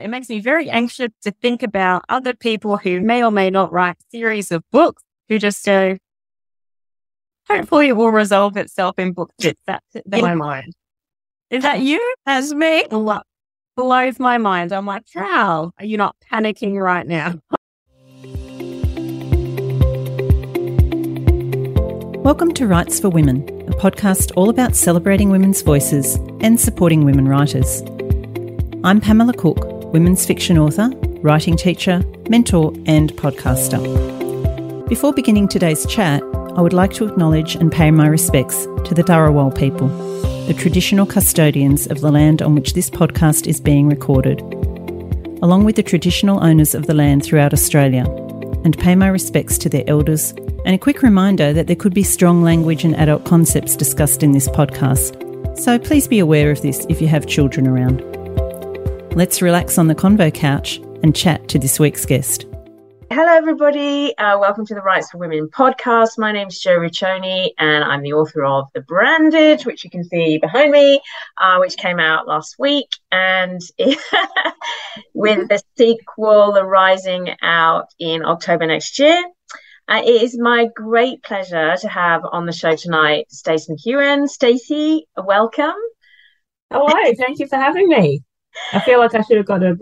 It makes me very anxious to think about other people who may or may not write series of books who just go, hopefully it will resolve itself in book two. That's in my mind. Is that you? That's me. Blows my mind. I'm like, wow, are you not panicking right now? Welcome to Rights for Women, a podcast all about celebrating women's voices and supporting women writers. I'm Pamela Cook, women's fiction author, writing teacher, mentor and podcaster. Before beginning today's chat, I would like to acknowledge and pay my respects to the Dharawal people, the traditional custodians of the land on which this podcast is being recorded, along with the traditional owners of the land throughout Australia, and pay my respects to their elders, and a quick reminder that there could be strong language and adult concepts discussed in this podcast, so please be aware of this if you have children around. Let's relax on the convo couch and chat to this week's guest. Hello everybody, welcome to the Rights for Women podcast. My name is Jo Riccioni and I'm the author of The Branded, which you can see behind me, which came out last week, and with the sequel Arising out in October next year. It is my great pleasure to have on the show tonight Stacey McEwan. Stacey, welcome. Hello, thank you for having me. I feel like I should have got a...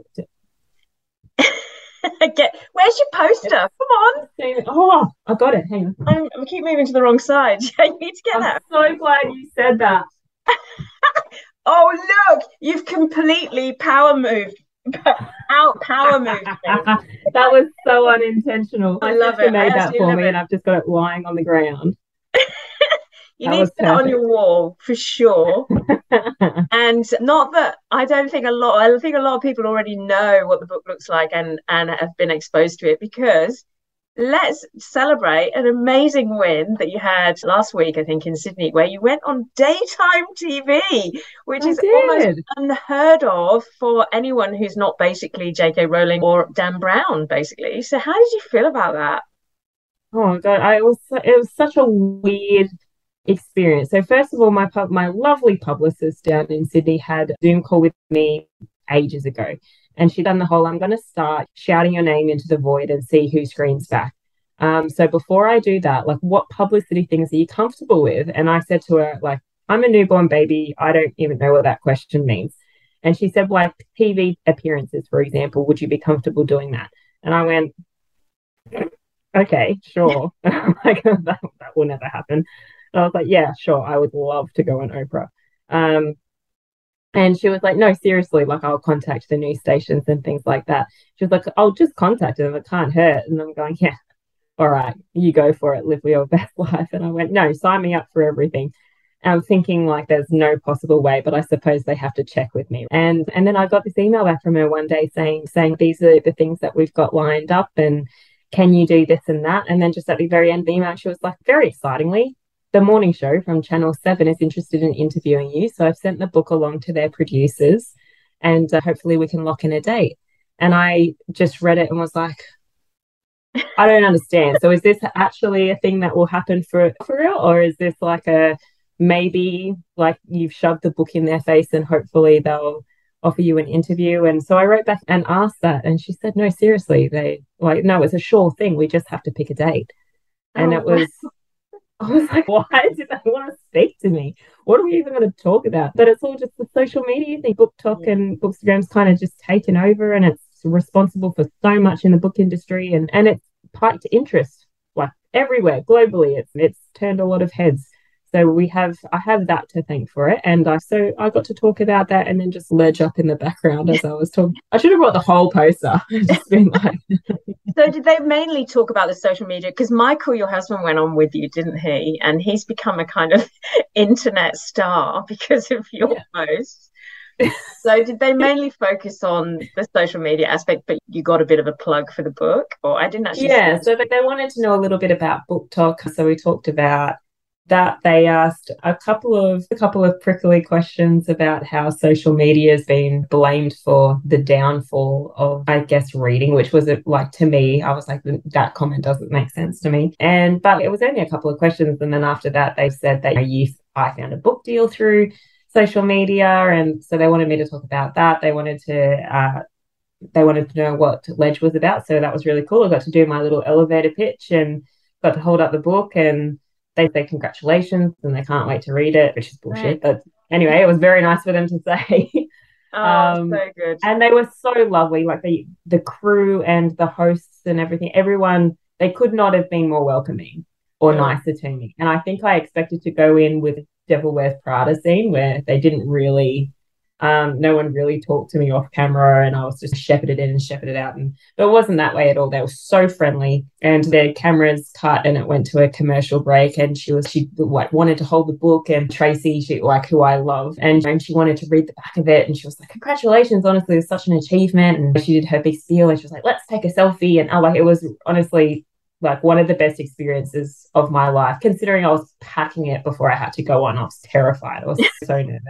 Where's your poster? Come on. Oh, I got it. Hang on. I keep moving to the wrong side. You need to get that. I'm so glad you said that. Oh, look. You've completely power moved. That was so unintentional. I love it. Made that for me, and I've just got it lying on the ground. You need to put it on your wall for sure. And not that I think a lot of people already know what the book looks like and have been exposed to it, because let's celebrate an amazing win that you had last week, I think, in Sydney, where you went on daytime TV, which is almost unheard of for anyone who's not basically J.K. Rowling or Dan Brown, basically. So how did you feel about that? Oh, God, it was such a weird experience. So first of all, my lovely publicist down in Sydney had a Zoom call with me ages ago, and she'd done the whole, I'm going to start shouting your name into the void and see who screams back. So before I do that, like, what publicity things are you comfortable with? And I said to her, like, I'm a newborn baby, I don't even know what that question means. And she said, like, TV appearances, for example, would you be comfortable doing that? And I went, okay, sure. Like, that will never happen. And I was like, yeah, sure, I would love to go on Oprah. And she was like, no, seriously, like, I'll contact the news stations and things like that. She was like, I'll just contact them, it can't hurt. And I'm going, yeah, all right, you go for it, live your best life. And I went, no, sign me up for everything. And I'm thinking, like, there's no possible way, but I suppose they have to check with me. And then I got this email back from her one day saying, these are the things that we've got lined up, and can you do this and that? And then just at the very end of the email, she was like, very excitingly, The Morning Show from Channel 7 is interested in interviewing you, so I've sent the book along to their producers, and hopefully we can lock in a date. And I just read it and was like, I don't understand. So is this actually a thing that will happen for real, or is this like a maybe, like, you've shoved the book in their face and hopefully they'll offer you an interview? And so I wrote back and asked that, and she said, no, seriously, no, it's a sure thing, we just have to pick a date. And I was like, why did they want to speak to me? What are we even going to talk about? But it's all just the social media thing. BookTok and Bookstagram's kind of just taken over, and it's responsible for so much in the book industry, and it's piqued interest, like, everywhere globally. It's turned a lot of heads. So I have that to thank for it. And I got to talk about that and then just Ledge up in the background as I was talking. I should have brought the whole poster. Just been like... So did they mainly talk about the social media? Because Michael, your husband, went on with you, didn't he? And he's become a kind of internet star because of your posts. So did they mainly focus on the social media aspect, but you got a bit of a plug for the book? Or I didn't actually... Yeah, so they wanted to know a little bit about BookTok. So we talked about that. They asked a couple of prickly questions about how social media has been blamed for the downfall of, I guess, reading, which was, like, to me, I was like, that comment doesn't make sense to me. But it was only a couple of questions. And then after that, they said that I found a book deal through social media. And so they wanted me to talk about that. They wanted to they wanted to know what Ledge was about, so that was really cool. I got to do my little elevator pitch and got to hold up the book, and they say congratulations and they can't wait to read it, which is bullshit. Right. But anyway, it was very nice for them to say. Oh, so good. And they were so lovely, like the crew and the hosts and everything. Everyone, they could not have been more welcoming or nicer to me. And I think I expected to go in with Devil Wears Prada scene where they didn't really, no one really talked to me off camera, and I was just shepherded in and shepherded out. But it wasn't that way at all. They were so friendly, and their cameras cut and it went to a commercial break, and she like wanted to hold the book, and Tracy, she like who I love, and she wanted to read the back of it, and she was like, congratulations, honestly, it was such an achievement. And she did her big spiel and she was like, let's take a selfie. And I like, it was honestly like one of the best experiences of my life, considering I was packing it before I had to go on. I was terrified. I was so nervous.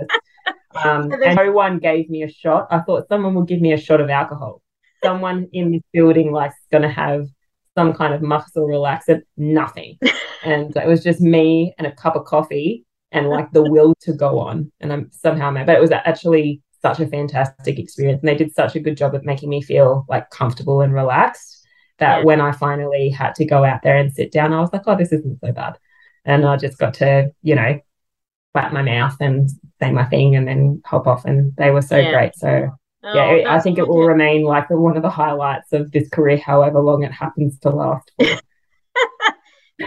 And no one gave me a shot. I thought someone would give me a shot of alcohol. Someone in this building like's going to have some kind of muscle relaxant, nothing. And it was just me and a cup of coffee and like the will to go on. And I'm somehow, but it was actually such a fantastic experience. And they did such a good job of making me feel like comfortable and relaxed that when I finally had to go out there and sit down, I was like, oh, this isn't so bad. And I just got to, flap my mouth and say my thing and then hop off, and they were so great. So I think it will remain like one of the highlights of this career, however long it happens to last.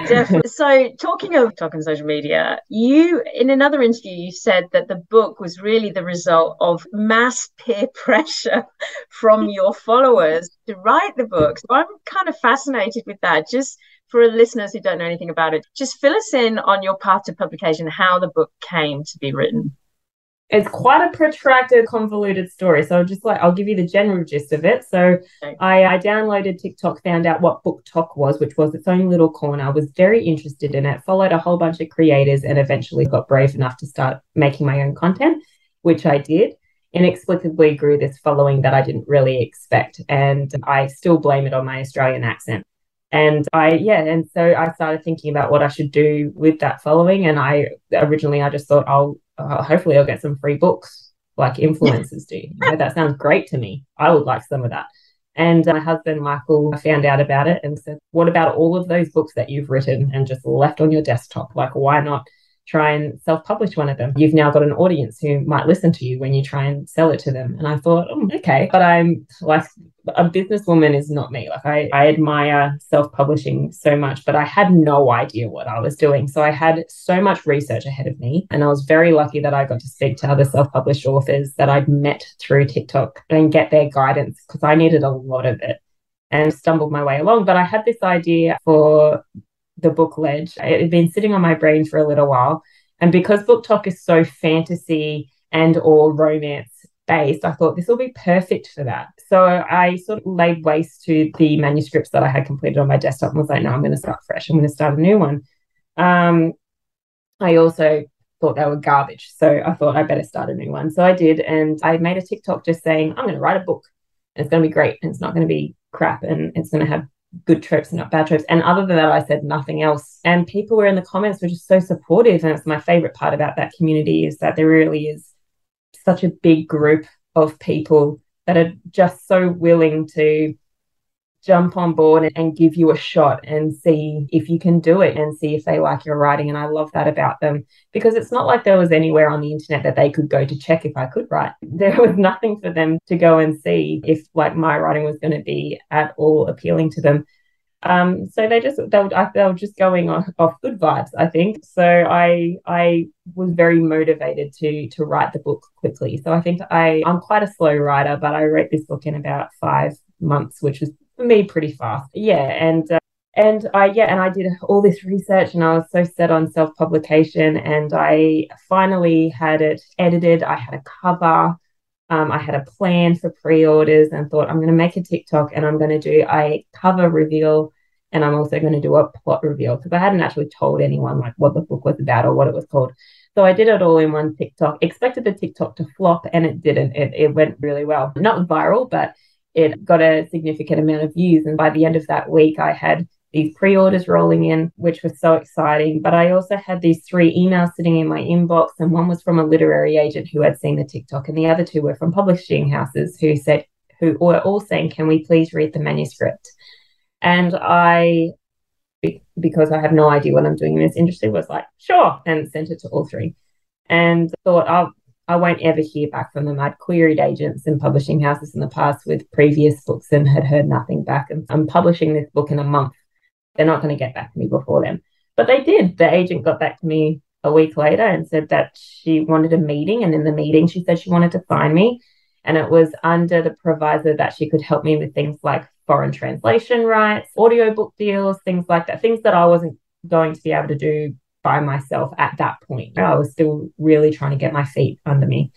Definitely. So talking of TikTok and social media, you, in another interview, you said that the book was really the result of mass peer pressure from your followers to write the book. So I'm kind of fascinated with that. Just for listeners who don't know anything about it, just fill us in on your path to publication, how the book came to be written. It's quite a protracted, convoluted story. So I'll give you the general gist of it. So I downloaded TikTok, found out what BookTok was, which was its own little corner. I was very interested in it, followed a whole bunch of creators, and eventually got brave enough to start making my own content, which I did. Inexplicably grew this following that I didn't really expect. And I still blame it on my Australian accent. And so I started thinking about what I should do with that following. And I just thought hopefully I'll get some free books like influencers do. That sounds great to me. I would like some of that. And my husband, Michael, found out about it and said, what about all of those books that you've written and just left on your desktop? Like, why not try and self-publish one of them? You've now got an audience who might listen to you when you try and sell it to them. And I thought, okay, but I'm like, a businesswoman is not me. Like I admire self-publishing so much, but I had no idea what I was doing. So I had so much research ahead of me, and I was very lucky that I got to speak to other self-published authors that I'd met through TikTok and get their guidance, because I needed a lot of it and stumbled my way along. But I had this idea for the book Ledge. It had been sitting on my brain for a little while. And because BookTok is so fantasy and or romance based, I thought this will be perfect for that. So I sort of laid waste to the manuscripts that I had completed on my desktop and was like, no, I'm going to start fresh. I'm going to start a new one. I also thought they were garbage. So I thought I better start a new one. So I did. And I made a TikTok just saying, I'm going to write a book and it's going to be great. And it's not going to be crap. And it's going to have good tropes and not bad tropes. And other than that, I said nothing else. And people were in the comments were just so supportive. And it's my favorite part about that community is that there really is such a big group of people that are just so willing to jump on board and give you a shot and see if you can do it and see if they like your writing. And I love that about them, because it's not like there was anywhere on the internet that they could go to check if I could write. There was nothing for them to go and see if like my writing was going to be at all appealing to them. So they were just going off good vibes, I think. So I was very motivated to write the book quickly. So I think I'm quite a slow writer, but I wrote this book in about 5 months, which was for me pretty fast. And I did all this research, and I was so set on self-publication, and I finally had it edited. I had a cover. I had a plan for pre-orders and thought, I'm going to make a TikTok and I'm going to do a cover reveal, and I'm also going to do a plot reveal, because I hadn't actually told anyone like what the book was about or what it was called. So I did it all in one TikTok, expected the TikTok to flop, and it didn't. It went really well. Not viral, but it got a significant amount of views. And by the end of that week, I had these pre-orders rolling in, which was so exciting. But I also had these 3 emails sitting in my inbox, and one was from a literary agent who had seen the TikTok, and the other 2 were from publishing houses who said, who were all saying, can we please read the manuscript? And I, because I have no idea what I'm doing in this industry, was like, sure, and sent it to all three. And thought, I won't ever hear back from them. I'd queried agents and publishing houses in the past with previous books and had heard nothing back. And I'm publishing this book in a month. They're not going to get back to me before then. But they did. The agent got back to me a week later and said that she wanted a meeting. And in the meeting, she said she wanted to sign me. And it was under the proviso that she could help me with things like foreign translation rights, audiobook deals, things like that, things that I wasn't going to be able to do by myself at that point. I was still really trying to get my feet under me.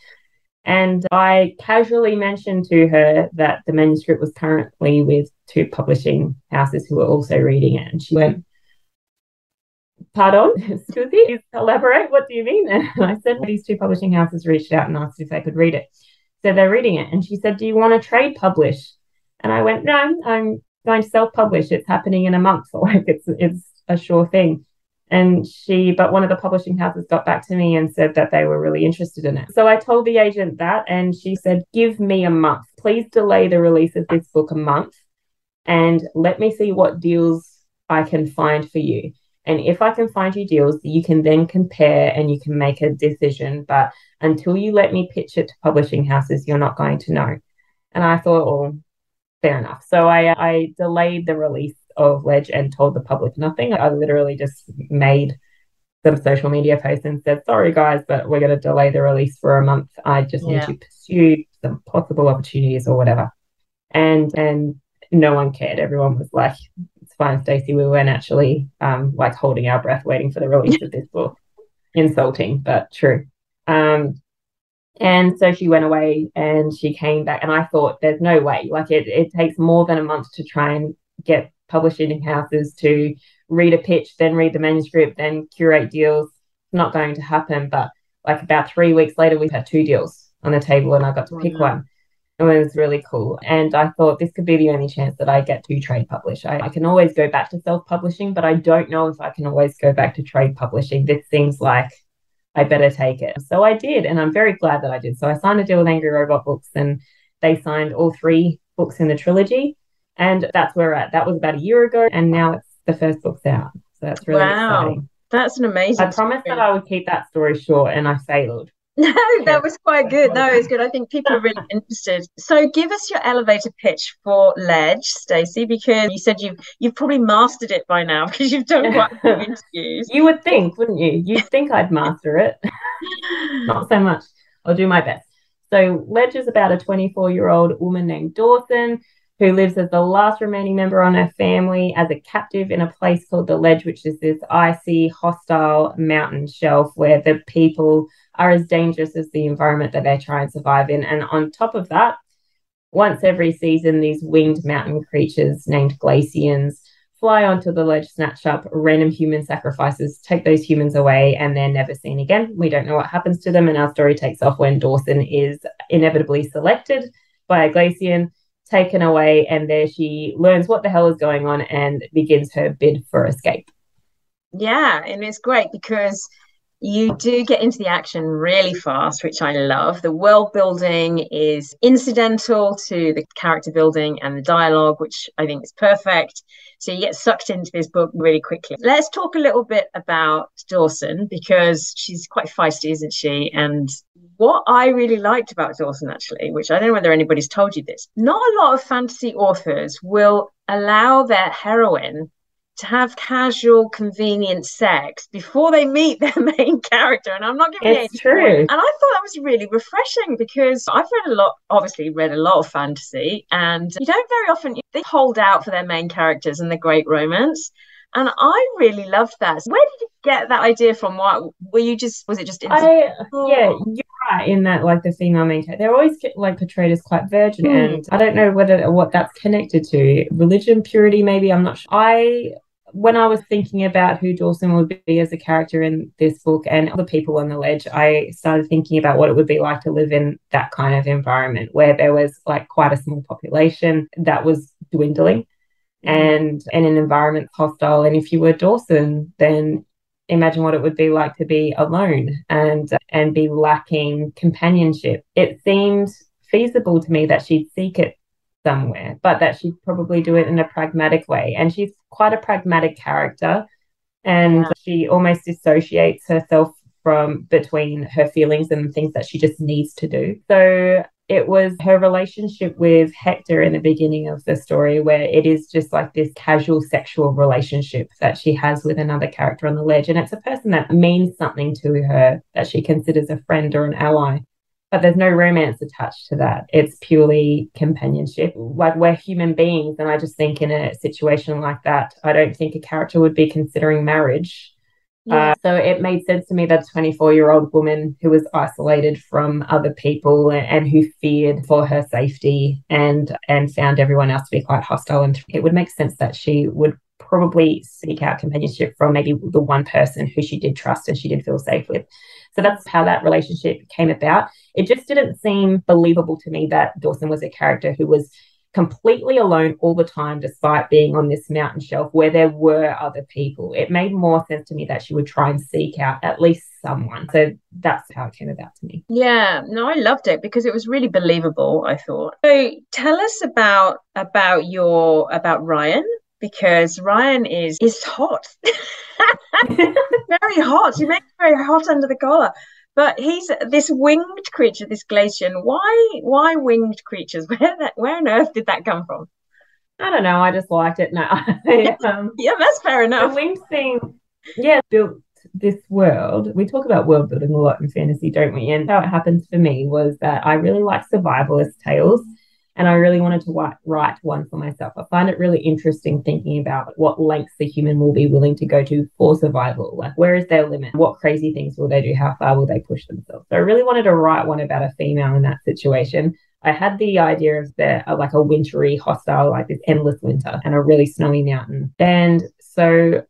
And I casually mentioned to her that the manuscript was currently with two publishing houses who were also reading it. And she went, pardon, excuse me, elaborate, what do you mean? And I said, these two publishing houses reached out and asked if they could read it. So they're reading it. And she said, do you want to trade publish? And I went, no, I'm going to self-publish. It's happening in a month. So like it's a sure thing. And but one of the publishing houses got back to me and said that they were really interested in it. So I told the agent that, and she said, give me a month. Please delay the release of this book a month and let me see what deals I can find for you. And if I can find you deals, you can then compare and you can make a decision. But until you let me pitch it to publishing houses, you're not going to know. And I thought, well, fair enough. So I delayed the release of Ledge and told the public nothing. I literally just made some social media posts and said, sorry guys, but we're going to delay the release for a month. I just need to pursue some possible opportunities or whatever. And no one cared. Everyone was like, it's fine, Stacey. We weren't actually like holding our breath waiting for the release of this book. Insulting, but true. And so she went away and she came back, and I thought, there's no way. Like it takes more than a month to try and get publishing houses to read a pitch, then read the manuscript, then curate deals. It's not going to happen. But like about 3 weeks later, we had two deals on the table and I got to pick one. And it was really cool. And I thought this could be the only chance that I get to trade publish. I can always go back to self-publishing, but I don't know if I can always go back to trade publishing. This seems like I better take it. So I did. And I'm very glad that I did. So I signed a deal with Angry Robot Books and they signed all three books in the trilogy. And that's where we're at. That was about a year ago, and now it's the first book's out. So that's really exciting. That's an amazing story. I promised that I would keep that story short, and I failed. No, that was quite good. No, it was good. I think people are really interested. So give us your elevator pitch for Ledge, Stacey, because you said you've probably mastered it by now because you've done quite a few interviews. You would think, wouldn't you? You'd think I'd master it. Not so much. I'll do my best. So Ledge is about a 24-year-old woman named Dawson who lives as the last remaining member on her family as a captive in a place called the Ledge, which is this icy, hostile mountain shelf where the people are as dangerous as the environment that they try and survive in. And on top of that, once every season, these winged mountain creatures named Glacians fly onto the Ledge, snatch up random human sacrifices, take those humans away, and they're never seen again. We don't know what happens to them, and our story takes off when Dawson is inevitably selected by a Glacian, taken away, and there she learns what the hell is going on and begins her bid for escape. Yeah, and it's great because you do get into the action really fast, which I love. The world building is incidental to the character building and the dialogue, which I think is perfect. So you get sucked into this book really quickly. Let's talk a little bit about Dawson because she's quite feisty, isn't she? And what I really liked about Dawson, actually, which I don't know whether anybody's told you this, not a lot of fantasy authors will allow their heroine to have casual, convenient sex before they meet their main character. And I'm not giving it true. And I thought that was really refreshing because I've read a lot of fantasy, and you don't very often, they hold out for their main characters and the great romance. And I really loved that. So where did you get that idea from? Was it just yeah, you're right in that, like, the female main character, they're always like portrayed as quite virgin, and I don't know what that's connected to. Religion, purity, maybe, I'm not sure. When I was thinking about who Dawson would be as a character in this book and other people on the Ledge, I started thinking about what it would be like to live in that kind of environment where there was like quite a small population that was dwindling, and an environment hostile. And if you were Dawson, then imagine what it would be like to be alone and be lacking companionship. It seemed feasible to me that she'd seek it somewhere, but that she'd probably do it in a pragmatic way. And she's quite a pragmatic character, and she almost dissociates herself from between her feelings and the things that she just needs to do. So it was her relationship with Hector in the beginning of the story, where it is just like this casual sexual relationship that she has with another character on the ledge. And it's a person that means something to her, that she considers a friend or an ally. But there's no romance attached to that. It's purely companionship. Like, we're human beings. And I just think in a situation like that, I don't think a character would be considering marriage. Yeah. So it made sense to me that a 24-year-old woman who was isolated from other people and who feared for her safety and found everyone else to be quite hostile, and it would make sense that she would probably seek out companionship from maybe the one person who she did trust and she did feel safe with. So that's how that relationship came about. It just didn't seem believable to me that Dawson was a character who was completely alone all the time, despite being on this mountain shelf where there were other people. It made more sense to me that she would try and seek out at least someone. So that's how it came about to me. Yeah, no, I loved it because it was really believable, I thought. So tell us about Ryan, because Ryan is hot. Very hot. He makes very hot under the collar. But he's this winged creature, this Glacian. Why winged creatures? Where on earth did that come from? I don't know. I just liked it. No, yeah, that's fair enough. The winged thing, yeah, built this world. We talk about world building a lot in fantasy, don't we? And how it happened for me was that I really like survivalist tales, and I really wanted to write one for myself. I find it really interesting thinking about what lengths the human will be willing to go to for survival. Like, where is their limit? What crazy things will they do? How far will they push themselves? So I really wanted to write one about a female in that situation. I had the idea of like a wintry hostile, like this endless winter and a really snowy mountain. And so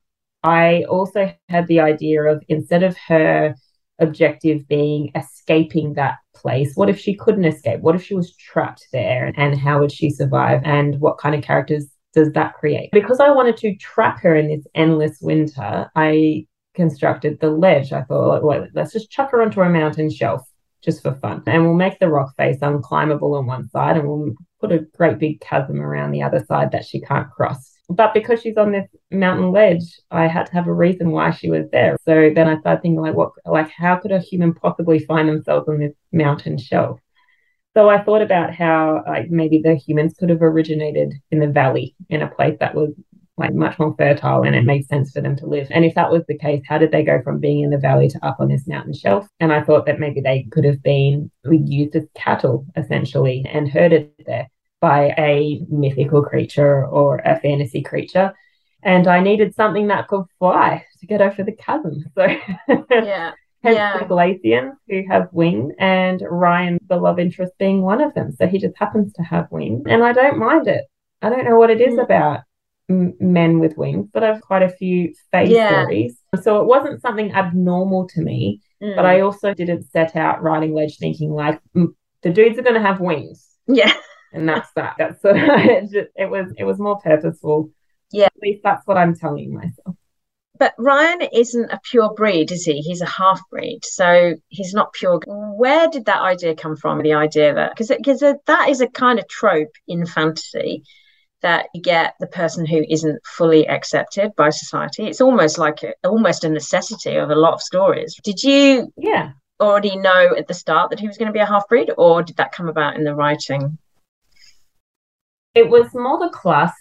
I also had the idea of, instead of her objective being escaping that place, what if she couldn't escape? What if she was trapped there, and how would she survive, and what kind of characters does that create? Because I wanted to trap her in this endless winter, I constructed the ledge. I thought, well, let's just chuck her onto a mountain shelf just for fun, and we'll make the rock face unclimbable on one side, and we'll put a great big chasm around the other side that she can't cross. But because she's on this mountain ledge, I had to have a reason why she was there. So then I started thinking, how could a human possibly find themselves on this mountain shelf? So I thought about how, like, maybe the humans could have originated in the valley, in a place that was like much more fertile, and it made sense for them to live. And if that was the case, how did they go from being in the valley to up on this mountain shelf? And I thought that maybe they could have been used as cattle, essentially, and herded there by a mythical creature or a fantasy creature. And I needed something that could fly to get over the chasm. So yeah. The Glacians, who have wings, and Ryan, the love interest, being one of them. So he just happens to have wings, and I don't mind it. I don't know what it is about men with wings, but I've quite a few fae stories. So it wasn't something abnormal to me, but I also didn't set out writing Ledge thinking like, the dudes are going to have wings. Yeah. And that's that. That's sort of, it was more purposeful. Yeah. At least that's what I'm telling myself. But Ryan isn't a pure breed, is he? He's a half breed. So he's not pure. Where did that idea come from? The idea that, because that is a kind of trope in fantasy, that you get the person who isn't fully accepted by society. It's almost like almost a necessity of a lot of stories. Did you already know at the start that he was going to be a half breed, or did that come about in the writing? It was more the class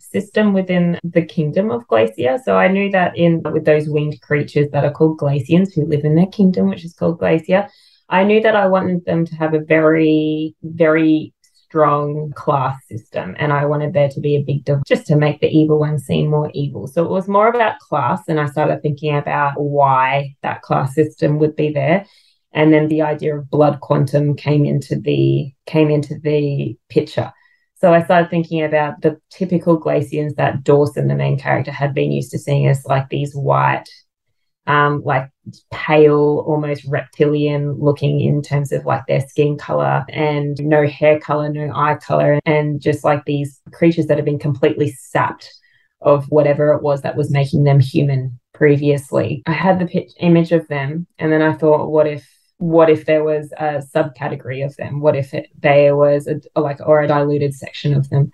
system within the kingdom of Glacia. So I knew that with those winged creatures that are called Glacians, who live in their kingdom, which is called Glacia, I knew that I wanted them to have a very, very strong class system. And I wanted there to be a big divide just to make the evil one seem more evil. So it was more about class. And I started thinking about why that class system would be there. And then the idea of blood quantum came into the picture. So I started thinking about the typical Glacians that Dawson, the main character, had been used to seeing as like these white, like pale, almost reptilian looking in terms of like their skin color, and no hair color, no eye color, and just like these creatures that have been completely sapped of whatever it was that was making them human previously. I had the image of them, and then I thought, what if what if there was a subcategory of them? What if there was a diluted section of them?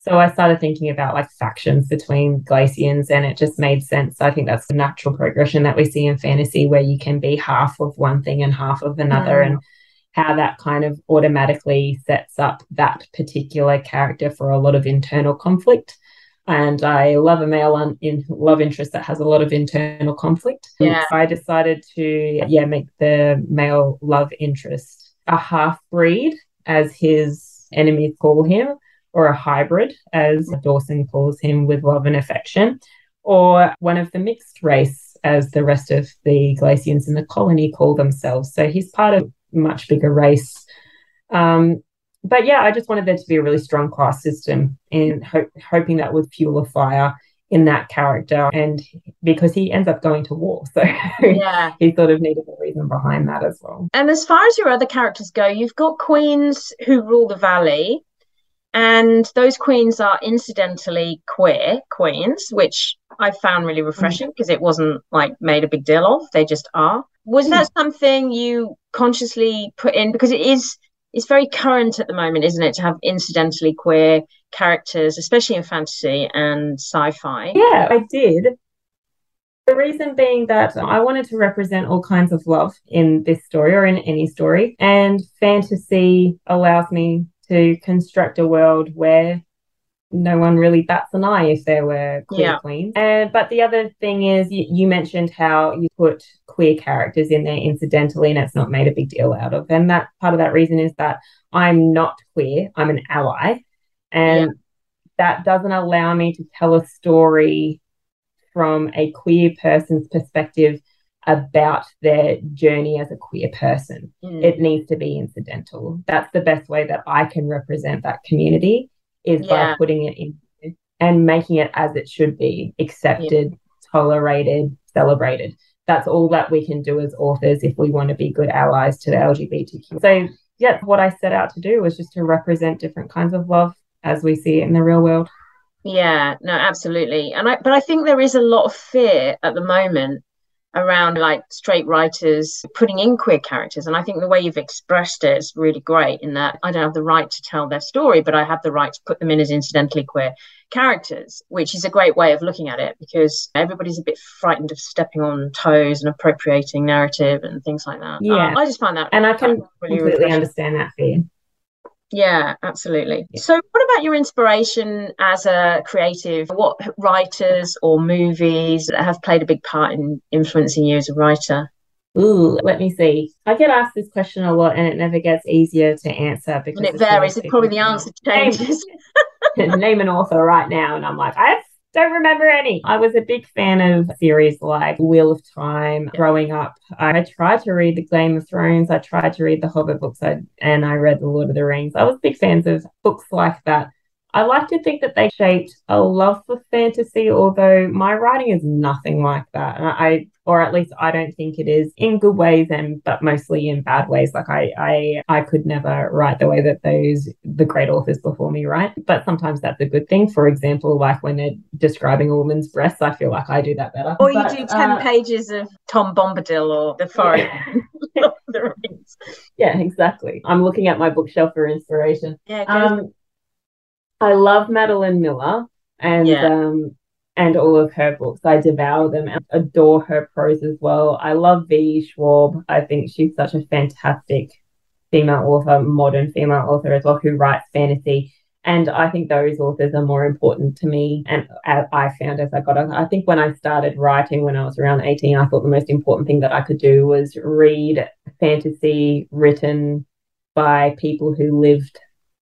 So I started thinking about factions between Glacians, and it just made sense. I think that's the natural progression that we see in fantasy, where you can be half of one thing and half of another, and how that kind of automatically sets up that particular character for a lot of internal conflict. And I love a male in love interest that has a lot of internal conflict. Yeah. So I decided to make the male love interest a half-breed, as his enemies call him, or a hybrid, as Dawson calls him, with love and affection, or one of the mixed race, as the rest of the Glacians in the colony call themselves. So he's part of a much bigger race. But yeah, I just wanted there to be a really strong class system, and hoping that would fuel a fire in that character, and because he ends up going to war. So yeah, he sort of needed a reason behind that as well. And as far as your other characters go, you've got queens who rule the valley, and those queens are incidentally queer queens, which I found really refreshing because it wasn't made a big deal of. They just are. Was that something you consciously put in? Because it is... It's very current at the moment, isn't it, to have incidentally queer characters, especially in fantasy and sci-fi? Yeah, I did. The reason being that I wanted to represent all kinds of love in this story, or in any story, and fantasy allows me to construct a world where no one really bats an eye if there were queer queens. But the other thing is, you mentioned how you put queer characters in there incidentally, and it's not made a big deal out of. And that part of that reason is that I'm not queer, I'm an ally. And that doesn't allow me to tell a story from a queer person's perspective about their journey as a queer person. It needs to be incidental. That's the best way that I can represent that community, is by putting it in and making it as it should be, accepted, tolerated, celebrated. That's all that we can do as authors if we want to be good allies to the LGBTQ. So what I set out to do was just to represent different kinds of love as we see it in the real world. Yeah, no, absolutely. And I think there is a lot of fear at the moment around straight writers putting in queer characters, and I think the way you've expressed it is really great, in that I don't have the right to tell their story, but I have the right to put them in as incidentally queer characters, which is a great way of looking at it, because everybody's a bit frightened of stepping on toes and appropriating narrative and things like that. I just find that, and I can really completely understand that fear. Yeah, absolutely. Yeah. So what about your inspiration as a creative? What writers or movies have played a big part in influencing you as a writer? Ooh, let me see. I get asked this question a lot, and it never gets easier to answer, because it varies. It's probably the answer changes. Name an author right now, and I'm like, I don't remember any. I was a big fan of series like Wheel of Time growing up. I tried to read the Game of Thrones. I tried to read the Hobbit books, and I read The Lord of the Rings. I was big fans of books like that. I like to think that they shaped a love for fantasy, although my writing is nothing like that. And or at least I don't think it is, in good ways, but mostly in bad ways. I could never write the way that the great authors before me write. But sometimes that's a good thing. For example, when they're describing a woman's breasts, I feel like I do that better. Or you do 10 pages of Tom Bombadil or The Forest. Yeah, exactly. I'm looking at my bookshelf for inspiration. Yeah. I love Madeline Miller and all of her books. I devour them and adore her prose as well. I love V.E. Schwab. I think she's such a fantastic female author, modern female author as well, who writes fantasy. And I think those authors are more important to me. And I found as I got older, I think when I started writing when I was around 18, I thought the most important thing that I could do was read fantasy written by people who lived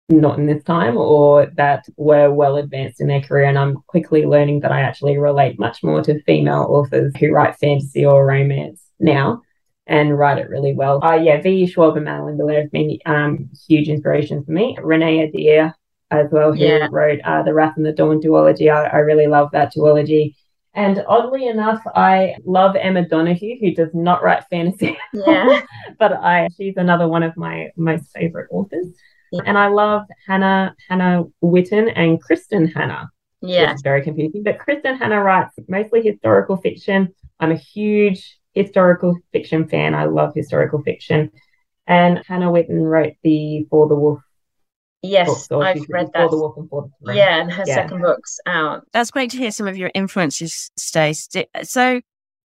not in this time, or that were well advanced in their career. And I'm quickly learning that I actually relate much more to female authors who write fantasy or romance now and write it really well. V.E. Schwab and Madeline Miller have been huge inspirations for me. Renee Ahdieh as well, who wrote The Wrath and the Dawn duology. I really love that duology. And oddly enough, I love Emma Donoghue, who does not write fantasy. Yeah. But she's another one of my most favourite authors. And I love Hannah Whitten and Kristen Hannah. Yeah. It's very confusing. But Kristen Hannah writes mostly historical fiction. I'm a huge historical fiction fan. I love historical fiction. And Hannah Whitten wrote the For the Wolf. Yes, I've read that. For the Wolf and For the Flame. Yeah, and her second book's out. That's great to hear some of your influences, Stace. So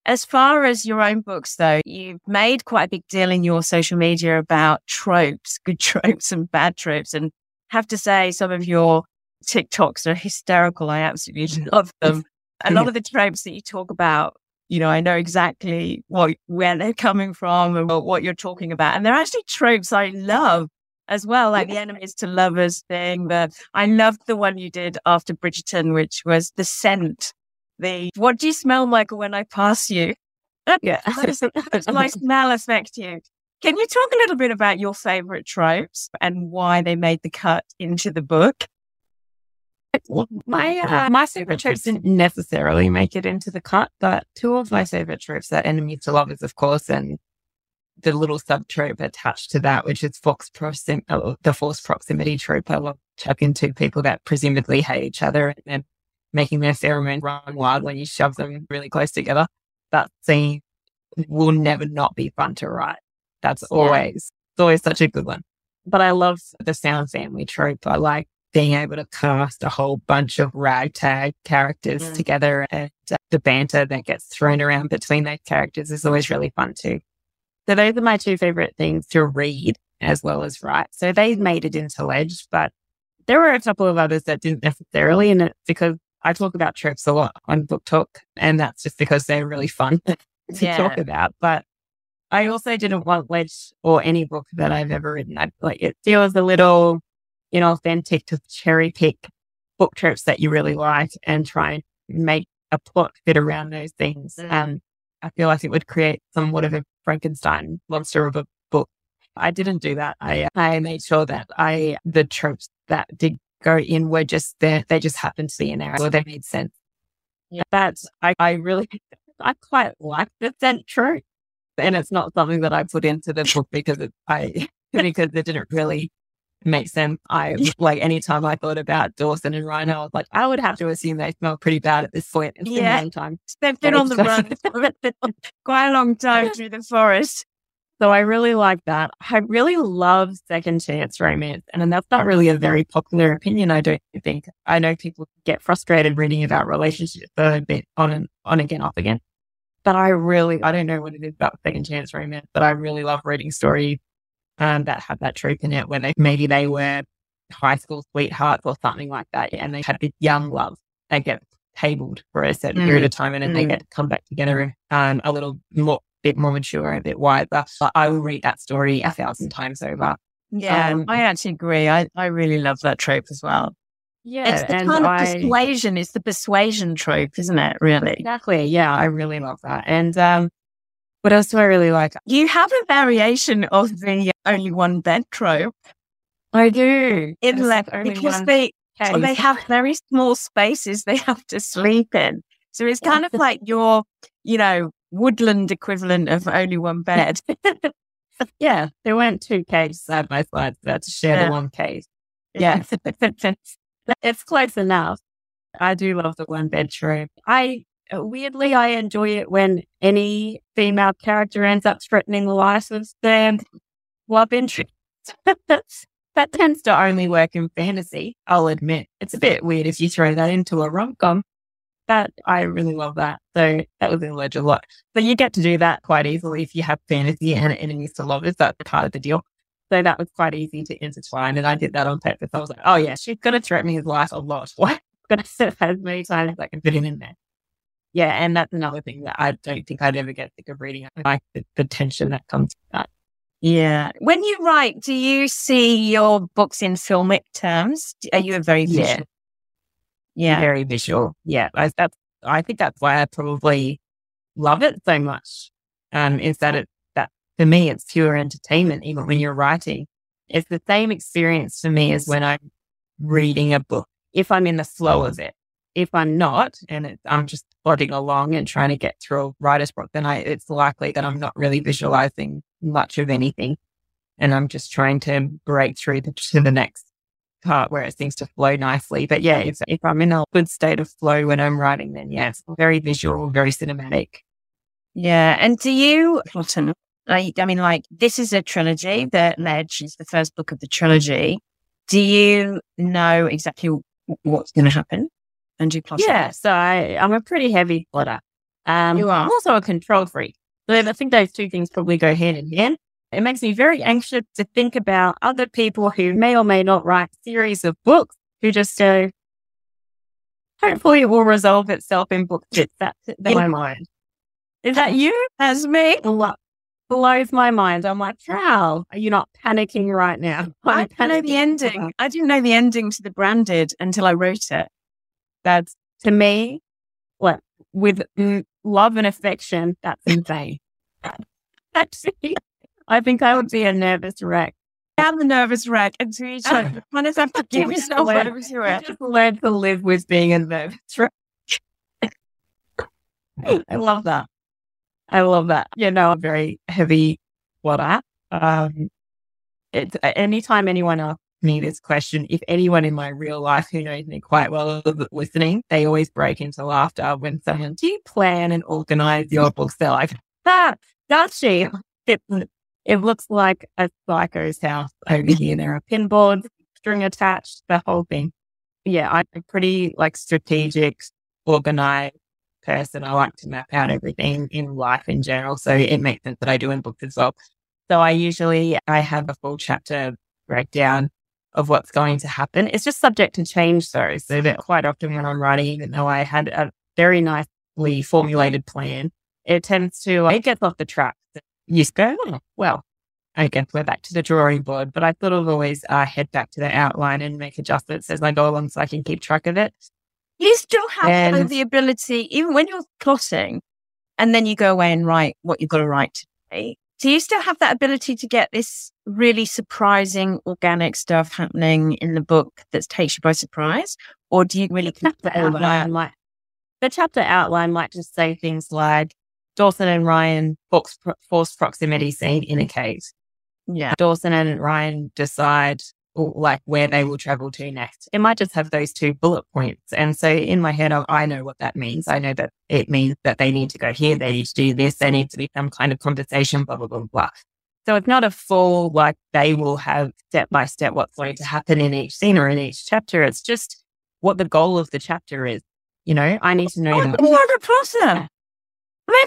as far as your own books, though, you've made quite a big deal in your social media about tropes, good tropes and bad tropes. And I have to say, some of your TikToks are hysterical. I absolutely love them. A lot of the tropes that you talk about, you know, I know exactly where they're coming from and what you're talking about. And they're actually tropes I love as well, like the enemies to lovers thing. But I loved the one you did after Bridgerton, which was the scent. What do you smell, Michael, when I pass you? Yeah. My smell affect you. Can you talk a little bit about your favorite tropes and why they made the cut into the book? My favorite tropes didn't necessarily make it into the cut, but two of my favorite tropes are enemies to lovers, of course, and the little sub trope attached to that, which is the forced proximity trope. I love chucking two people that presumably hate each other and then making their pheromone run wild when you shove them really close together. That scene will never not be fun to write. It's always such a good one. But I love the sound family trope. I like being able to cast a whole bunch of ragtag characters together, and the banter that gets thrown around between those characters is always really fun too. So those are my two favorite things to read as well as write. So they made it into Ledge, but there were a couple of others that didn't necessarily, and it's because I talk about tropes a lot on BookTok, and that's just because they're really fun to talk about. But I also didn't want Ledge or any book that I've ever written. It feels a little inauthentic to cherry pick book tropes that you really like and try and make a plot fit around those things. I feel like it would create somewhat of a Frankenstein monster of a book. I didn't do that. I made sure that the tropes that did go in were just there. They just happened to be in there, or they made sense. Yeah. But I quite like the scent trope, and it's not something that I put into the book because it didn't really make sense. Anytime I thought about Dawson and Ryan, I was like, I would have to assume they smell pretty bad at this point. It's been a long time. They've been on the run for quite a long time through the forest. So I really like that. I really love second chance romance. And that's not really a very popular opinion, I don't think. I know people get frustrated reading about relationships a bit on again, off again. But I don't know what it is about second chance romance, but I really love reading stories that had that trope in it, where maybe they were high school sweethearts or something like that, and they had this young love. They get tabled for a certain period of time, and then they get to come back together a little bit more mature, a bit wiser. But I will read that story 1,000 times over. Yeah, I actually agree. I really love that trope as well. Yeah, it's persuasion. It's the persuasion trope, isn't it? Really, exactly. Yeah, I really love that. And what else do I really like? You have a variation of the only one bed trope. I do. They have very small spaces they have to sleep in. So it's kind of like your, woodland equivalent of only one bed. Yeah. There weren't two cages side by side. So that's the one cage. Yeah. It's close enough. I do love the one bed trope. Weirdly, I enjoy it when any female character ends up threatening the life of their love interest. That tends to only work in fantasy, I'll admit. It's a bit weird if you throw that into a rom-com, but I really love that. So that was in Ledge a lot. So you get to do that quite easily if you have fantasy and enemies to lovers. That's part of the deal. So that was quite easy to intertwine, and I did that on purpose. I was like, oh yeah, she's going to threaten his life a lot. What? I'm going to sit as many times as I can fit him in there. Yeah, and that's another thing that I don't think I'd ever get sick of reading. I like the tension that comes with that. Yeah. When you write, do you see your books in filmic terms? Are you very visual? Yeah. Very visual. Yeah. I think that's why I probably love it so much, is that for me, it's pure entertainment, even when you're writing. It's the same experience for me as when I'm reading a book, if I'm in the flow of it. If I'm not, and I'm just plodding along and trying to get through a writer's block, then it's likely that I'm not really visualizing much of anything, and I'm just trying to break through to the next part where it seems to flow nicely. But yeah, if I'm in a good state of flow when I'm writing, then yeah, it's very visual, very cinematic. Yeah. And do you, Plotton, like this is a trilogy, that Ledge is the first book of the trilogy. Do you know exactly what's going to happen? And do you plot it? Yeah. So I'm a pretty heavy plotter. You are. I'm also a control freak. So I think those two things probably go hand in hand. It makes me very anxious to think about other people who may or may not write series of books who just go, hopefully it will resolve itself in book six. That's my mind. Is that you? That's me. Blows my mind. I'm like, how are you not panicking right now? I don't know the ending. I didn't know the ending to The Branded until I wrote it. That's, to me, what, with love and affection, that's insane. Actually, I think I would be a nervous wreck. I'm the nervous wreck. And so you just have to give yourself over to it. Just learn to live with being a nervous wreck. I love that. I love that. You know, I'm very heavy plotter. Anytime anyone asks me this question, if anyone in my real life who knows me quite well is listening, they always break into laughter when someone, do you plan and organize your books? They're like, does she? It looks like a psycho's house over here. There are pinboards, string attached, the whole thing. Yeah, I'm a pretty strategic, organized person. I like to map out everything in life in general, so it makes sense that I do in books as well. So I have a full chapter breakdown of what's going to happen. It's just subject to change though, so that quite often when I'm writing, even though I had a very nicely formulated plan, it tends to it gets off the track. You go, well, I guess we're back to the drawing board, but I sort of always head back to the outline and make adjustments as I go along so I can keep track of it. You still have the ability, even when you're plotting and then you go away and write what you've got to write today, do you still have that ability to get this really surprising organic stuff happening in the book that takes you by surprise? Or do you really the chapter outline might just say things like Dawson and Ryan forced proximity scene in a cave. Yeah. Dawson and Ryan decide where they will travel to next. It might just have those two bullet points. And so in my head, I know what that means. I know that it means that they need to go here, they need to do this, there needs to be some kind of conversation, blah, blah, blah, blah. So it's not a full, they will have step-by-step what's going to happen in each scene or in each chapter. It's just what the goal of the chapter is. You know, I need to know that. I'm not a plotter.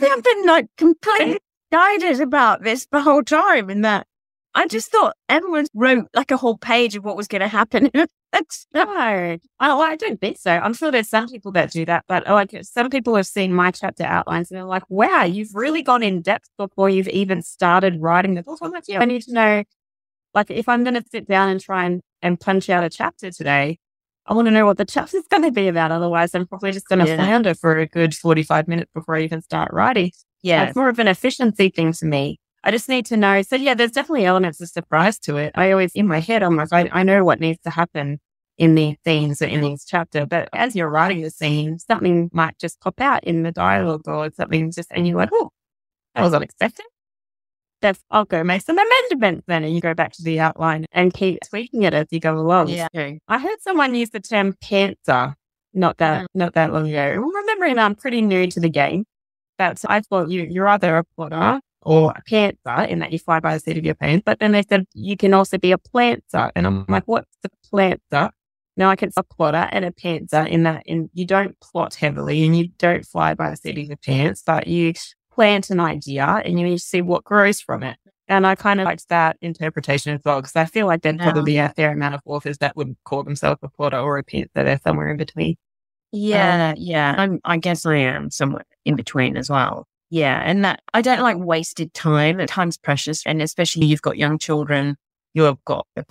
Maybe I've been completely guided about this the whole time in that. I just thought everyone wrote a whole page of what was going to happen. No, I don't think so. I'm sure there's some people that do that, but some people have seen my chapter outlines and they're like, wow, you've really gone in depth before you've even started writing the book. I'm like, yeah, I need to know, if I'm going to sit down and try and punch out a chapter today, I want to know what the chapter's going to be about. Otherwise, I'm probably just going to flounder for a good 45 minutes before I even start writing. Yeah. It's more of an efficiency thing for me. I just need to know. So yeah, there's definitely elements of surprise to it. I always, in my head, I'm like, I know what needs to happen in these scenes or in these chapter. But as you're writing the scene, something might just pop out in the dialogue or something and you're like, oh, that was unexpected. I'll go make some amendments then. And you go back to the outline and keep tweaking it as you go along. Yeah. I heard someone use the term pantser not that long ago. Remembering I'm pretty new to the game. But I thought you're either a plotter or a pantser in that you fly by the seat of your pants. But then they said you can also be a plantser. And I'm like, what's the plantser? No, I can say a plotter and a pantser in that you don't plot heavily and you don't fly by the seat of your pants, but you plant an idea and you need to see what grows from it. And I kind of liked that interpretation as well, because I feel like there'd probably be a fair amount of authors that would call themselves a plotter or a pantser. They're somewhere in between. Yeah, yeah. I guess I am somewhere in between as well. Yeah, and that I don't like wasted time. Time's precious, and especially you've got young children, you've got a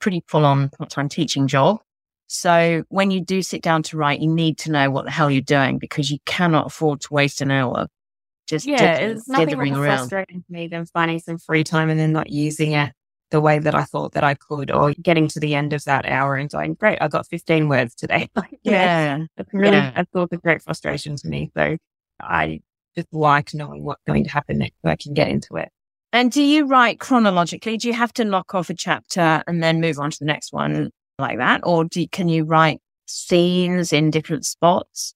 pretty full-on part-time teaching job. So when you do sit down to write, you need to know what the hell you're doing because you cannot afford to waste an hour just it's nothing more frustrating to me than finding some free time and then not using it the way that I thought that I could, or getting to the end of that hour and going, great, I got 15 words today. That's also great frustration to me. So I just like knowing what's going to happen next so I can get into it. And do you write chronologically? Do you have to knock off a chapter and then move on to the next one like that? Or can you write scenes in different spots?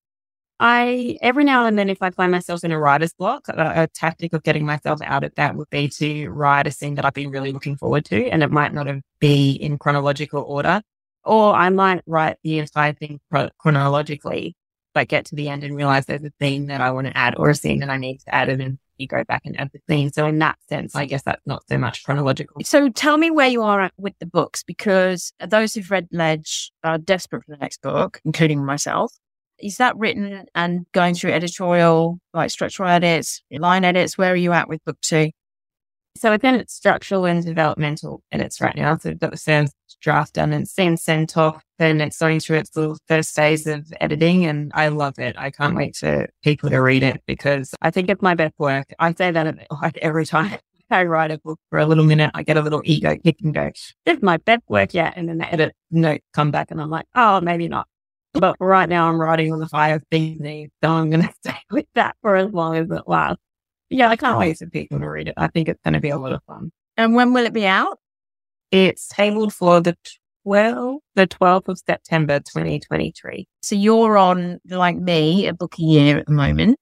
Every now and then, if I find myself in a writer's block, a tactic of getting myself out of that would be to write a scene that I've been really looking forward to, and it might not be in chronological order, or I might write the entire thing chronologically, but get to the end and realize there's a scene that I want to add or a scene that I need to add, and then you go back and add the scene. So in that sense, I guess that's not so much chronological. So tell me where you are at with the books, because those who've read Ledge are desperate for the next book, including myself. Is that written and going through editorial, like structural edits, line edits? Where are you at with book two? So again, it's structural and developmental edits right now. So we've got the first draft done and it's been sent off, and it's going through its little first phase of editing, and I love it. I can't wait for people to read it because I think it's my best work. I say that every time I write a book for a little minute, I get a little ego kick and go, this is my best work yet. And then the edit notes come back and I'm like, oh, maybe not. But right now I'm riding on the fire of things, so I'm going to stay with that for as long as it lasts. Yeah, I can't wait for people to read it. I think it's going to be a lot of fun. And when will it be out? It's tabled for the 12th of September, 2023. So you're on, like me, a book a year at the moment.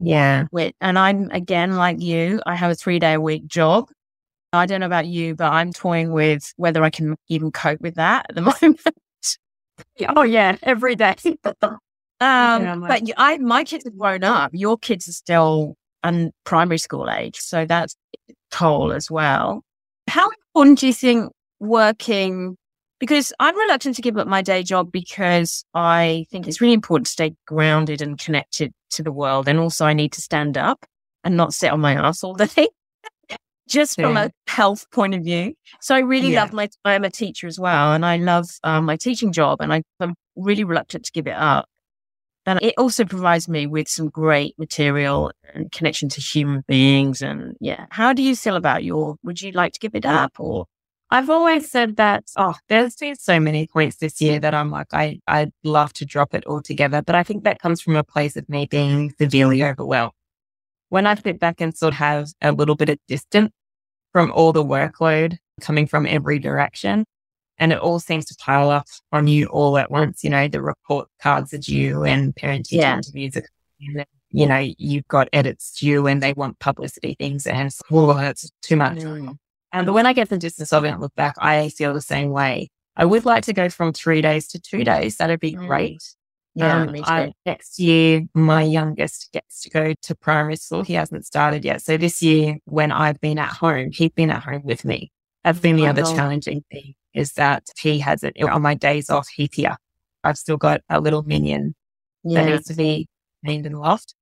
Yeah. And I'm, again, like you, I have a 3-day-a-week job. I don't know about you, but I'm toying with whether I can even cope with that at the moment. Oh, yeah, every day. But my kids have grown up. Your kids are still in primary school age, so that's a toll as well. How important do you think working, because I'm reluctant to give up my day job because I think it's really important to stay grounded and connected to the world, and also I need to stand up and not sit on my ass all day, just from a health point of view. So I really love I'm a teacher as well, and I love my teaching job, and I'm really reluctant to give it up. And it also provides me with some great material and connection to human beings. And how do you feel about would you like to give it up? Or I've always said that, there's been so many points this year that I'm like, I'd love to drop it altogether. But I think that comes from a place of me being severely overwhelmed. When I sit back and sort of have a little bit of distance from all the workload coming from every direction, and it all seems to pile up on you all at once. You know, the report cards are due and parent teacher interviews are due. You know, you've got edits due and they want publicity things, and it's that's too much. But when I get the distance of it and look back, I feel the same way. I would like to go from 3 days to 2 days. That'd be great. Yeah, me too. Next year, my youngest gets to go to primary school. He hasn't started yet. So this year, when I've been at home, he's been at home with me. That's been the other challenging thing, is that he has it on my days off. He's here. I've still got a little minion that needs to be named and loft.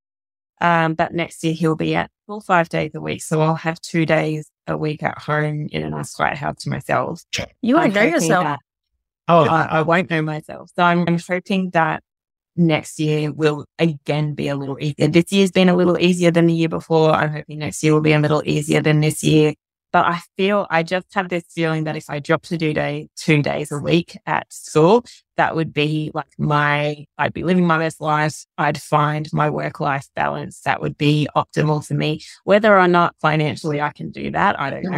But next year he'll be at full 5 days a week. So I'll have 2 days a week at home in a nice quiet house to myself. You won't know yourself. I won't know myself. So I'm hoping that next year will again be a little easier. This year's been a little easier than the year before. I'm hoping next year will be a little easier than this year. But I just have this feeling that if I drop to do 2 days a week at school, that would be like I'd be living my best life. I'd find my work-life balance. That would be optimal for me. Whether or not financially I can do that, I don't know.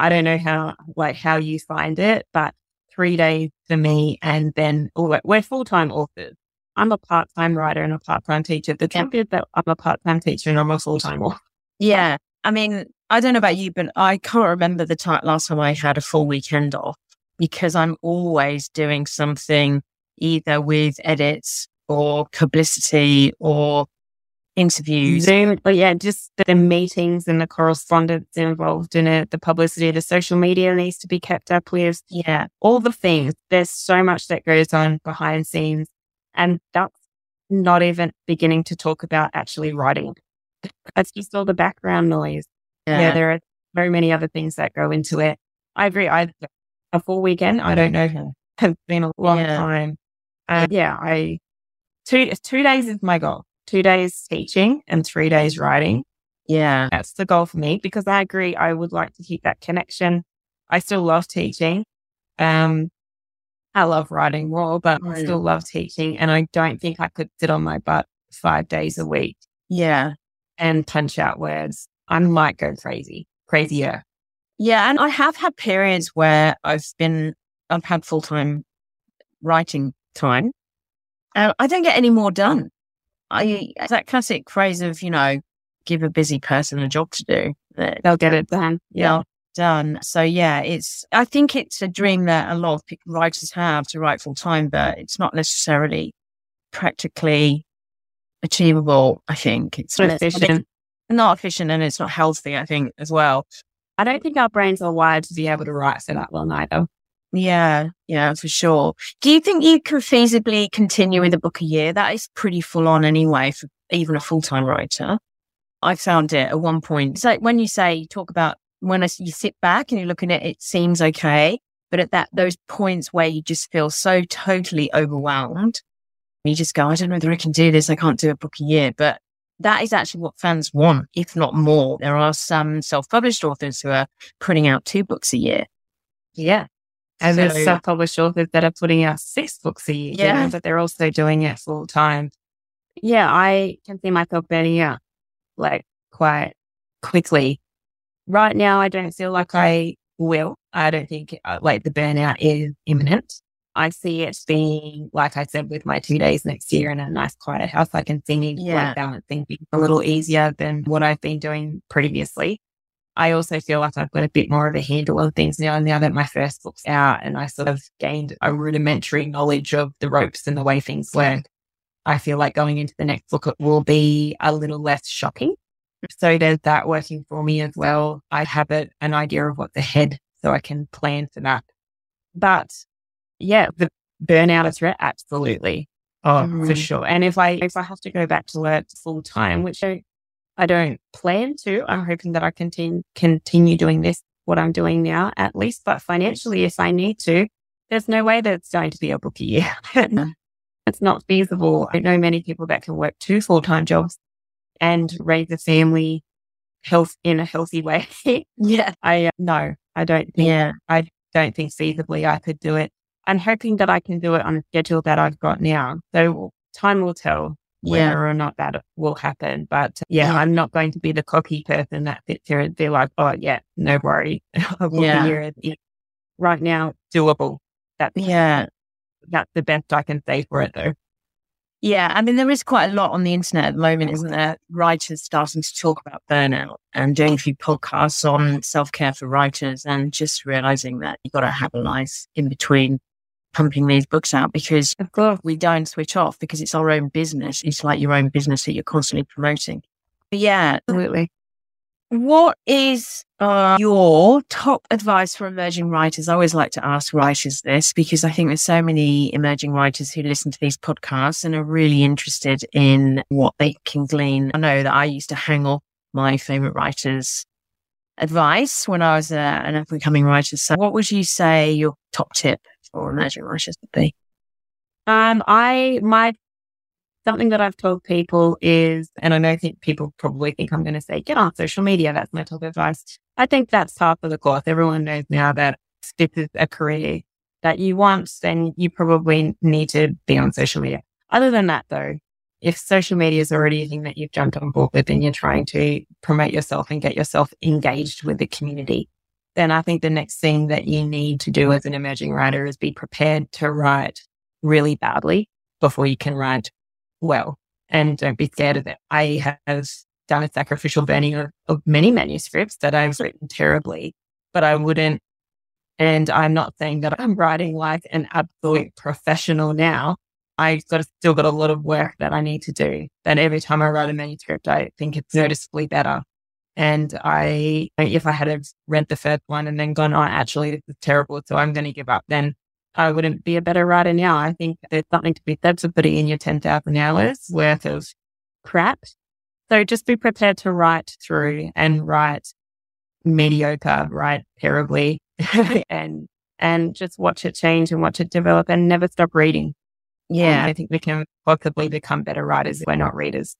I don't know how you find it, but 3 days for me, and then we're full-time authors. I'm a part-time writer and a part-time teacher. The truth is that I'm a part-time teacher and I'm a full-time author. Yeah. I mean, I don't know about you, but I can't remember the last time I had a full weekend off, because I'm always doing something either with edits or publicity or interviews. Zoom, but just the meetings and the correspondence involved in it, the publicity, the social media needs to be kept up with. Yeah, all the things. There's so much that goes on behind scenes, and that's not even beginning to talk about actually writing. That's just all the background noise. Yeah, there are very many other things that go into it. I agree. A full weekend, I don't know. It's been a long time. Two days is my goal. 2 days teaching and 3 days writing. Yeah. That's the goal for me, because I agree. I would like to keep that connection. I still love teaching. I love writing more, but I still love teaching. And I don't think I could sit on my butt 5 days a week. Yeah. And punch out words. I might go crazier. Yeah, and I have had periods where I've had full-time writing time, I don't get any more done. It's that classic phrase of, you know, give a busy person a job to do. They'll get it done. Yeah. Done. So yeah, I think it's a dream that a lot of writers have to write full time, but it's not necessarily practically achievable. I think it's not efficient. Not efficient, and it's not healthy, I think, as well. I don't think our brains are wired to be able to write so that well either. Yeah, for sure. Do you think you can feasibly continue with a book a year? That is pretty full on anyway for even a full-time writer. I found it at one point. It's like when you say, you talk about when you sit back and you look at it, it seems okay. But at those points where you just feel so totally overwhelmed, you just go, I don't know whether I can do this. I can't do a book a year. But that is actually what fans want, if not more. There are some self-published authors who are putting out 2 books a year. Yeah. And there's self-published authors that are putting out 6 books a year, yeah, but they're also doing it full time. Yeah, I can see myself burning out like quite quickly. Right now, I don't feel like I will. I don't think like the burnout is imminent. I see it being, like I said, with my 2 days next year in a nice quiet house, I can see me like balancing things a little easier than what I've been doing previously. I also feel like I've got a bit more of a handle on things now that my first book's out and I sort of gained a rudimentary knowledge of the ropes and the way things work. I feel like going into the next book, it will be a little less shocking. So there's that working for me as well. I have an idea of what's ahead, so I can plan for that. But yeah, the burnout is threat, absolutely. Oh, for sure. And if I have to go back to work full time, which I don't plan to. I'm hoping that I continue doing this, what I'm doing now, at least. But financially, if I need to, there's no way that it's going to be a book a year. It's not feasible. I know many people that can work 2 full-time jobs and raise a family in a healthy way. Yeah. I don't think feasibly I could do it. I'm hoping that I can do it on a schedule that I've got now. So time will tell whether or not that will happen. But I'm not going to be the cocky person that sits here and be like, oh yeah, no worry. I will be here. Right now, doable. That's the best I can say for it though. Yeah. I mean, there is quite a lot on the internet at the moment, isn't there? Writers starting to talk about burnout and doing a few podcasts on self-care for writers and just realizing that you've got to have a life in between pumping these books out, because of course we don't switch off, because it's our own business. It's like your own business that you're constantly promoting. But yeah, absolutely. What is your top advice for emerging writers? I always like to ask writers this, because I think there's so many emerging writers who listen to these podcasts and are really interested in what they can glean. I know that I used to hang off my favorite writers' advice when I was an up-and-coming writer. So what would you say your top tip or emerging writers would be? Something that I've told people is, and I know people probably think I'm going to say, get on social media. That's my top advice. I think that's half of the course. Everyone knows now that this is a career that you want, then you probably need to be on social media. Other than that though, if social media is already a thing that you've jumped on board with and you're trying to promote yourself and get yourself engaged with the community, then I think the next thing that you need to do as an emerging writer is be prepared to write really badly before you can write well, and don't be scared of it. I have done a sacrificial burning of many manuscripts that I've written terribly, but I wouldn't. And I'm not saying that I'm writing like an absolute professional now. I've still got a lot of work that I need to do. And every time I write a manuscript, I think it's noticeably better. And if I had read the first one and then gone, oh, actually, this is terrible, so I'm going to give up, then I wouldn't be a better writer now. I think there's something to be said for putting in your 10,000 hours worth of crap. So just be prepared to write through and write mediocre, write terribly, and just watch it change and watch it develop and never stop reading. Yeah. I think we can possibly become better writers if we're not readers.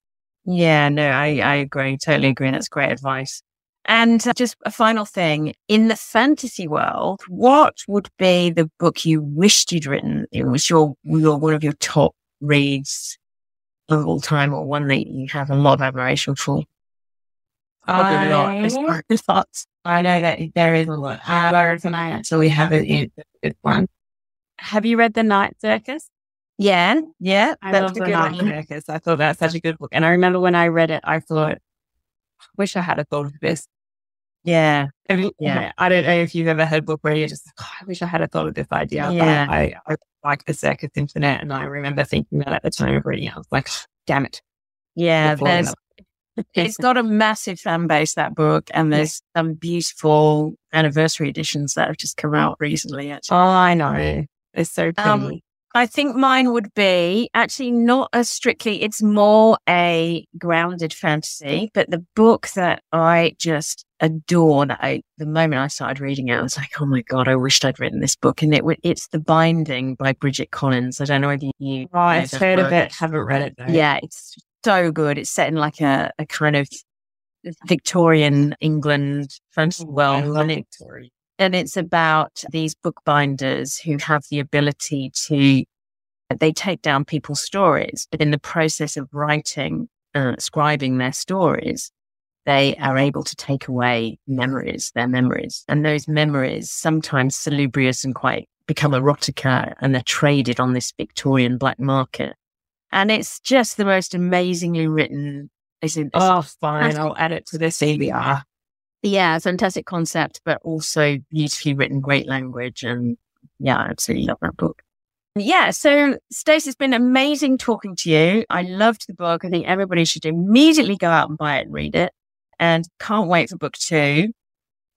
Yeah, no, I agree. Totally agree. That's great advice. And just a final thing, in the fantasy world, what would be the book you wished you'd written? It was your one of your top reads of all time, or one that you have a lot of admiration for? I know that there is a lot. I actually have it in this one. Have you read The Night Circus? Yeah. That's a good one. I thought that's such a good book. And I remember when I read it, I thought, I wish I had a thought of this. Yeah. I don't know if you've ever heard a book where you're just like, oh, I wish I had a thought of this idea. Yeah. I like the Circus Infinite, and I remember thinking that at the time of reading. I was like, damn it. Yeah. It's got a massive fan base, that book, and there's some beautiful anniversary editions that have just come out recently, actually. Oh, I know. It's so pretty. I think mine would be actually not as strictly, it's more a grounded fantasy, but the book that I just adore, the moment I started reading it, I was like, oh my God, I wished I'd written this book. And it's The Binding by Bridget Collins. I don't know whether you... Oh, I've heard of it, haven't read it though. Yeah, it's so good. It's set in like a kind of Victorian England fantasy world. I love Victorian. And it's about these bookbinders who have the ability they take down people's stories, but in the process of writing, scribing their stories, they are able to take away their memories. And those memories, sometimes salubrious and quite become erotica, and they're traded on this Victorian black market. And it's just the most amazingly written. I'll add it to the CBR. Yeah, fantastic concept, but also beautifully written, great language. And yeah, I absolutely love that book. Yeah, so Stacey, it's been amazing talking to you. I loved the book. I think everybody should immediately go out and buy it and read it. And can't wait for book 2.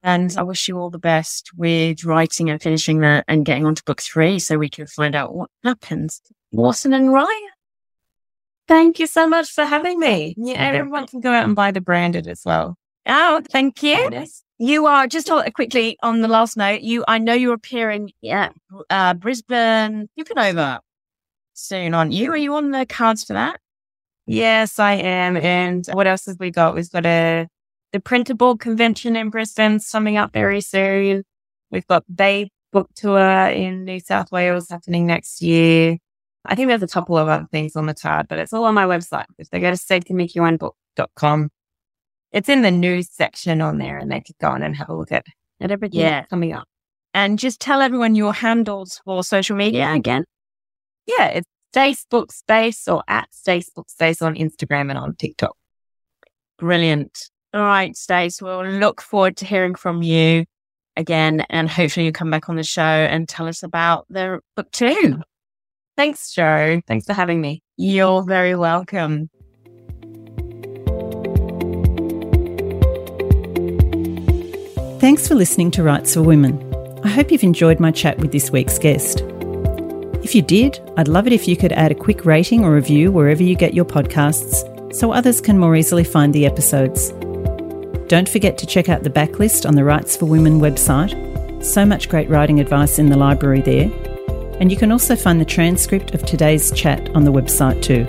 And I wish you all the best with writing and finishing that and getting on to book 3 so we can find out what happens. Dawson and Ryan, thank you so much for having me. Yeah, everyone can go out and buy The Branded as well. Oh, thank you. You are, just quickly on the last note, I know you're appearing at Brisbane Supernova soon, aren't you? Are you on the cards for that? Yes, I am. And what else have we got? We've got the Printable Convention in Brisbane coming up very soon. We've got Babe Book Tour in New South Wales happening next year. I think there's a couple of other things on the card, but it's all on my website. If they go to StaceyMcEwanBook.com, it's in the news section on there, and they could go on and have a look at everything that's coming up. And just tell everyone your handles for social media again. Yeah, it's StacebookSpace or at StacebookSpace on Instagram and on TikTok. Brilliant. All right, Stace, we'll look forward to hearing from you again, and hopefully you'll come back on the show and tell us about the book 2. Thanks, Jo. Thanks for having me. You're very welcome. Thanks for listening to Rights for Women. I hope you've enjoyed my chat with this week's guest. If you did, I'd love it if you could add a quick rating or review wherever you get your podcasts so others can more easily find the episodes. Don't forget to check out the backlist on the Rights for Women website. So much great writing advice in the library there. And you can also find the transcript of today's chat on the website too.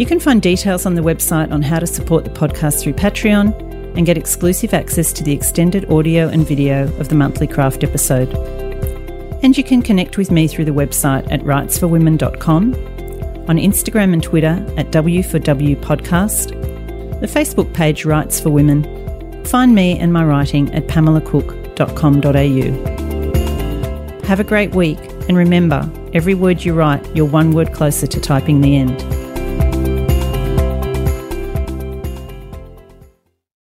You can find details on the website on how to support the podcast through Patreon, and get exclusive access to the extended audio and video of the monthly craft episode. And you can connect with me through the website at rightsforwomen.com, on Instagram and Twitter at W4W Podcast, the Facebook page Rights for Women. Find me and my writing at pamelacook.com.au. Have a great week, and remember, every word you write, you're one word closer to typing the end.